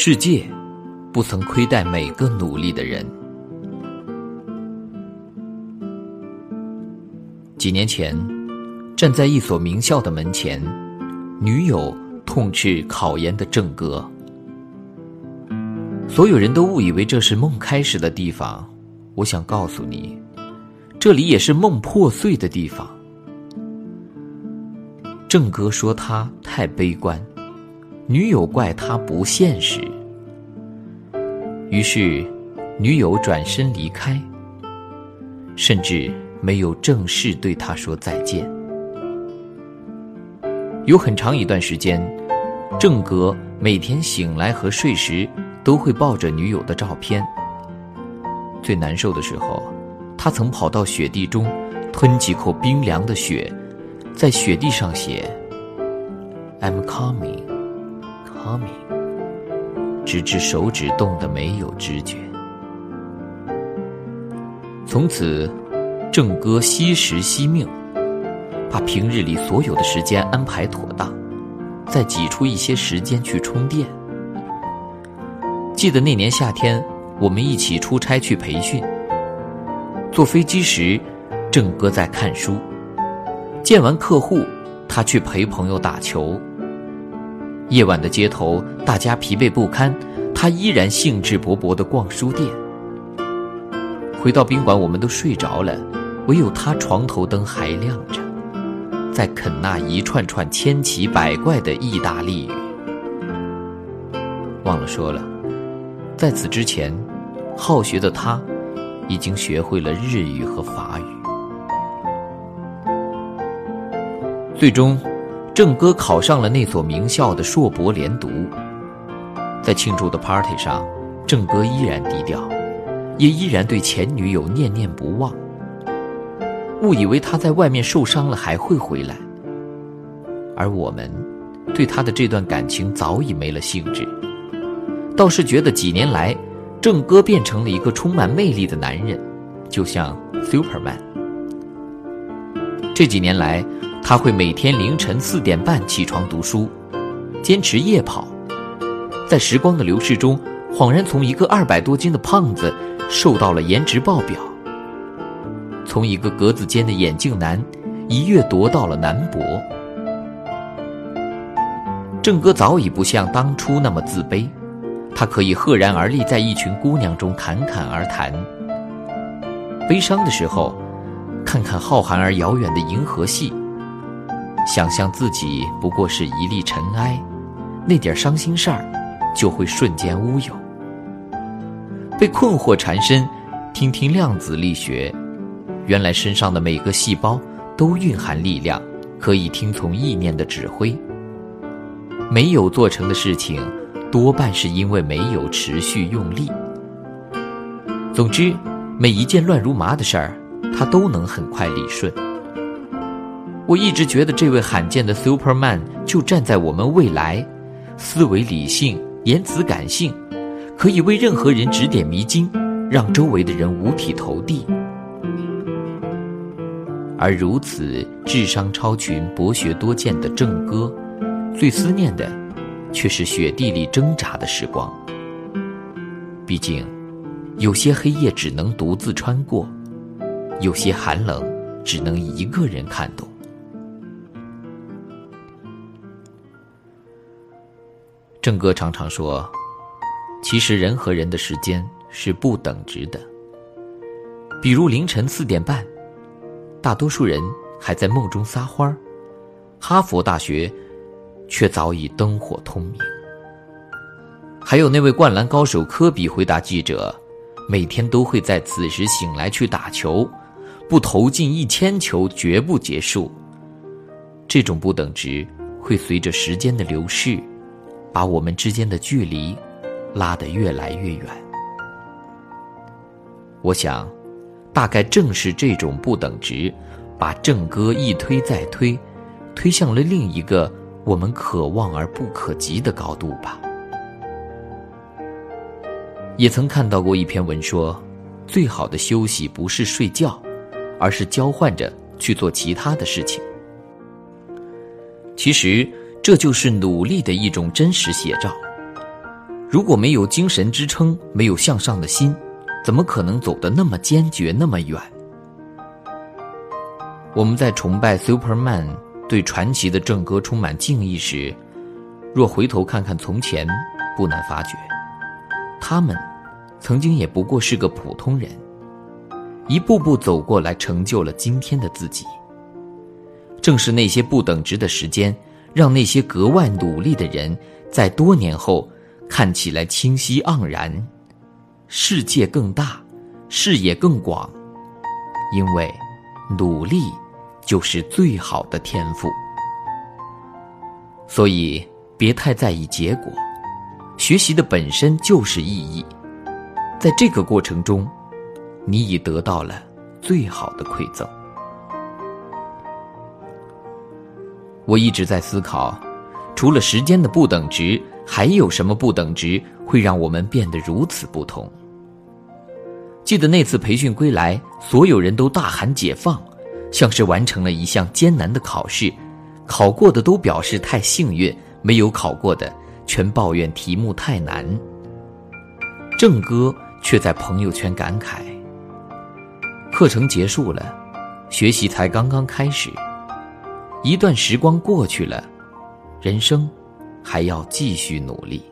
世界不曾亏待每个努力的人。几年前，站在一所名校的门前，女友痛斥考研的正歌。所有人都误以为这是梦开始的地方，我想告诉你，这里也是梦破碎的地方。正歌说他太悲观，女友怪他不现实。于是，女友转身离开，甚至没有正式对他说再见。有很长一段时间，正格每天醒来和睡时都会抱着女友的照片。最难受的时候，他曾跑到雪地中吞几口冰凉的雪，在雪地上写 I'm coming, coming， 直至手指冻得没有知觉。从此正歌惜时惜命，把平日里所有的时间安排妥当，再挤出一些时间去充电。记得那年夏天，我们一起出差去培训，坐飞机时正歌在看书，见完客户他去陪朋友打球。夜晚的街头，大家疲惫不堪，他依然兴致勃勃地逛书店。回到宾馆，我们都睡着了，唯有他床头灯还亮着，在啃那一串串千奇百怪的意大利语。忘了说了，在此之前，好学的他已经学会了日语和法语。最终，正哥考上了那所名校的硕博连读。在庆祝的 party 上，正哥依然低调，也依然对前女友念念不忘，误以为她在外面受伤了还会回来。而我们对她的这段感情早已没了兴致，倒是觉得几年来正哥变成了一个充满魅力的男人，就像 Superman。 这几年来，他会每天凌晨4点半起床读书，坚持夜跑，在时光的流逝中，恍然从一个200多斤的胖子瘦到了颜值爆表，从一个格子间的眼镜男一跃夺到了男博。正哥早已不像当初那么自卑，他可以赫然而立在一群姑娘中侃侃而谈。悲伤的时候，看看浩瀚而遥远的银河系，想象自己不过是一粒尘埃，那点伤心事儿就会瞬间乌有。被困惑缠身，听听量子力学，原来身上的每个细胞都蕴含力量，可以听从意念的指挥。没有做成的事情，多半是因为没有持续用力。总之，每一件乱如麻的事儿，他都能很快理顺。我一直觉得这位罕见的 Superman 就站在我们未来，思维理性，言辞感性，可以为任何人指点迷津，让周围的人五体投地。而如此智商超群、博学多见的正歌，最思念的却是雪地里挣扎的时光。毕竟有些黑夜只能独自穿过，有些寒冷只能一个人看懂。正歌常常说，其实人和人的时间是不等值的。比如凌晨4点半，大多数人还在梦中撒欢，哈佛大学却早已灯火通明。还有那位灌篮高手科比回答记者，每天都会在此时醒来去打球，不投进1000球绝不结束。这种不等值会随着时间的流逝，把我们之间的距离拉得越来越远。我想大概正是这种不等值，把正歌一推再推，推向了另一个我们可望而不可及的高度吧。也曾看到过一篇文说，最好的休息不是睡觉，而是交换着去做其他的事情。其实这就是努力的一种真实写照。如果没有精神支撑，没有向上的心，怎么可能走得那么坚决，那么远？我们在崇拜 Superman， 对传奇的正歌充满敬意时，若回头看看从前，不难发觉，他们曾经也不过是个普通人，一步步走过来，成就了今天的自己。正是那些不等值的时间，让那些格外努力的人，在多年后看起来清晰盎然，世界更大，视野更广，因为努力就是最好的天赋。所以别太在意结果，学习的本身就是意义。在这个过程中，你已得到了最好的馈赠。我一直在思考，除了时间的不等值，还有什么不等值会让我们变得如此不同？记得那次培训归来，所有人都大喊解放，像是完成了一项艰难的考试，考过的都表示太幸运，没有考过的全抱怨题目太难。正哥却在朋友圈感慨，课程结束了，学习才刚刚开始，一段时光过去了，人生还要继续努力。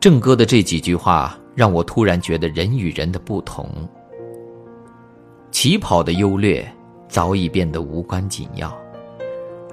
正哥的这几句话让我突然觉得人与人的不同，起跑的优劣早已变得无关紧要，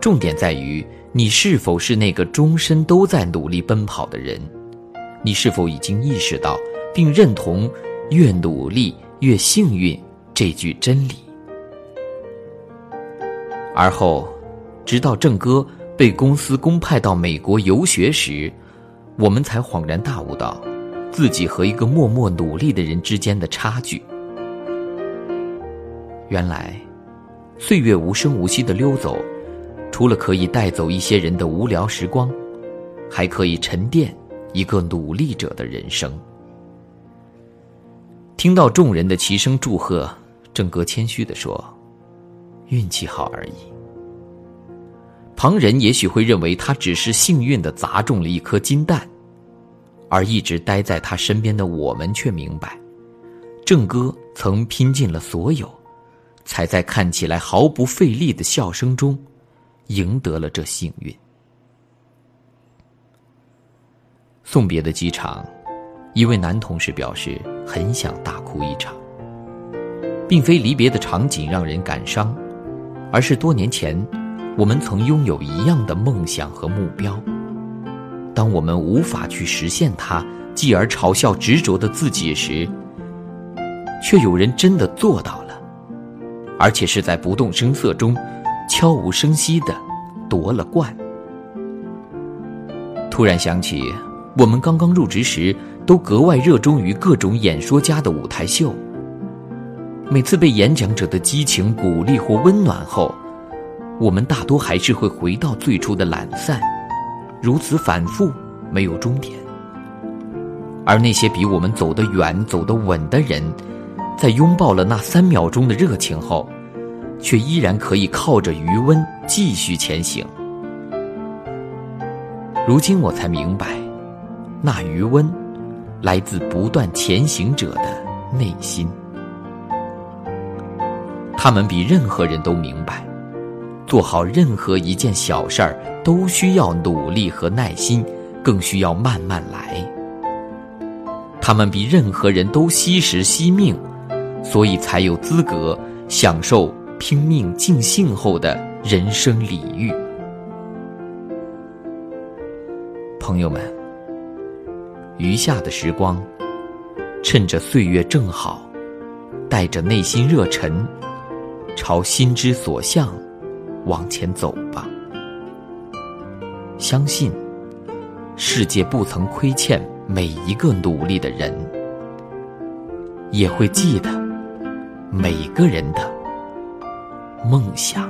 重点在于你是否是那个终身都在努力奔跑的人。你是否已经意识到并认同越努力越幸运这句真理？而后直到正哥被公司公派到美国游学时，我们才恍然大悟到自己和一个默默努力的人之间的差距。原来岁月无声无息地溜走，除了可以带走一些人的无聊时光，还可以沉淀一个努力者的人生。听到众人的齐声祝贺，正哥谦虚地说，运气好而已。旁人也许会认为他只是幸运地砸中了一颗金蛋，而一直待在他身边的我们却明白，正哥曾拼尽了所有，才在看起来毫不费力的笑声中赢得了这幸运。送别的机场，一位男同事表示很想大哭一场，并非离别的场景让人感伤，而是多年前我们曾拥有一样的梦想和目标，当我们无法去实现它，继而嘲笑执着的自己时，却有人真的做到了，而且是在不动声色中悄无声息地夺了冠。突然想起我们刚刚入职时都格外热衷于各种演说家的舞台秀，每次被演讲者的激情鼓励或温暖后，我们大多还是会回到最初的懒散，如此反复，没有终点。而那些比我们走得远走得稳的人，在拥抱了那3秒钟的热情后，却依然可以靠着余温继续前行。如今我才明白，那余温来自不断前行者的内心。他们比任何人都明白，做好任何一件小事儿都需要努力和耐心，更需要慢慢来。他们比任何人都惜时惜命，所以才有资格享受拼命尽兴后的人生礼遇。朋友们，余下的时光，趁着岁月正好，带着内心热忱，朝心之所向往前走吧。相信世界不曾亏欠每一个努力的人，也会记得每个人的梦想。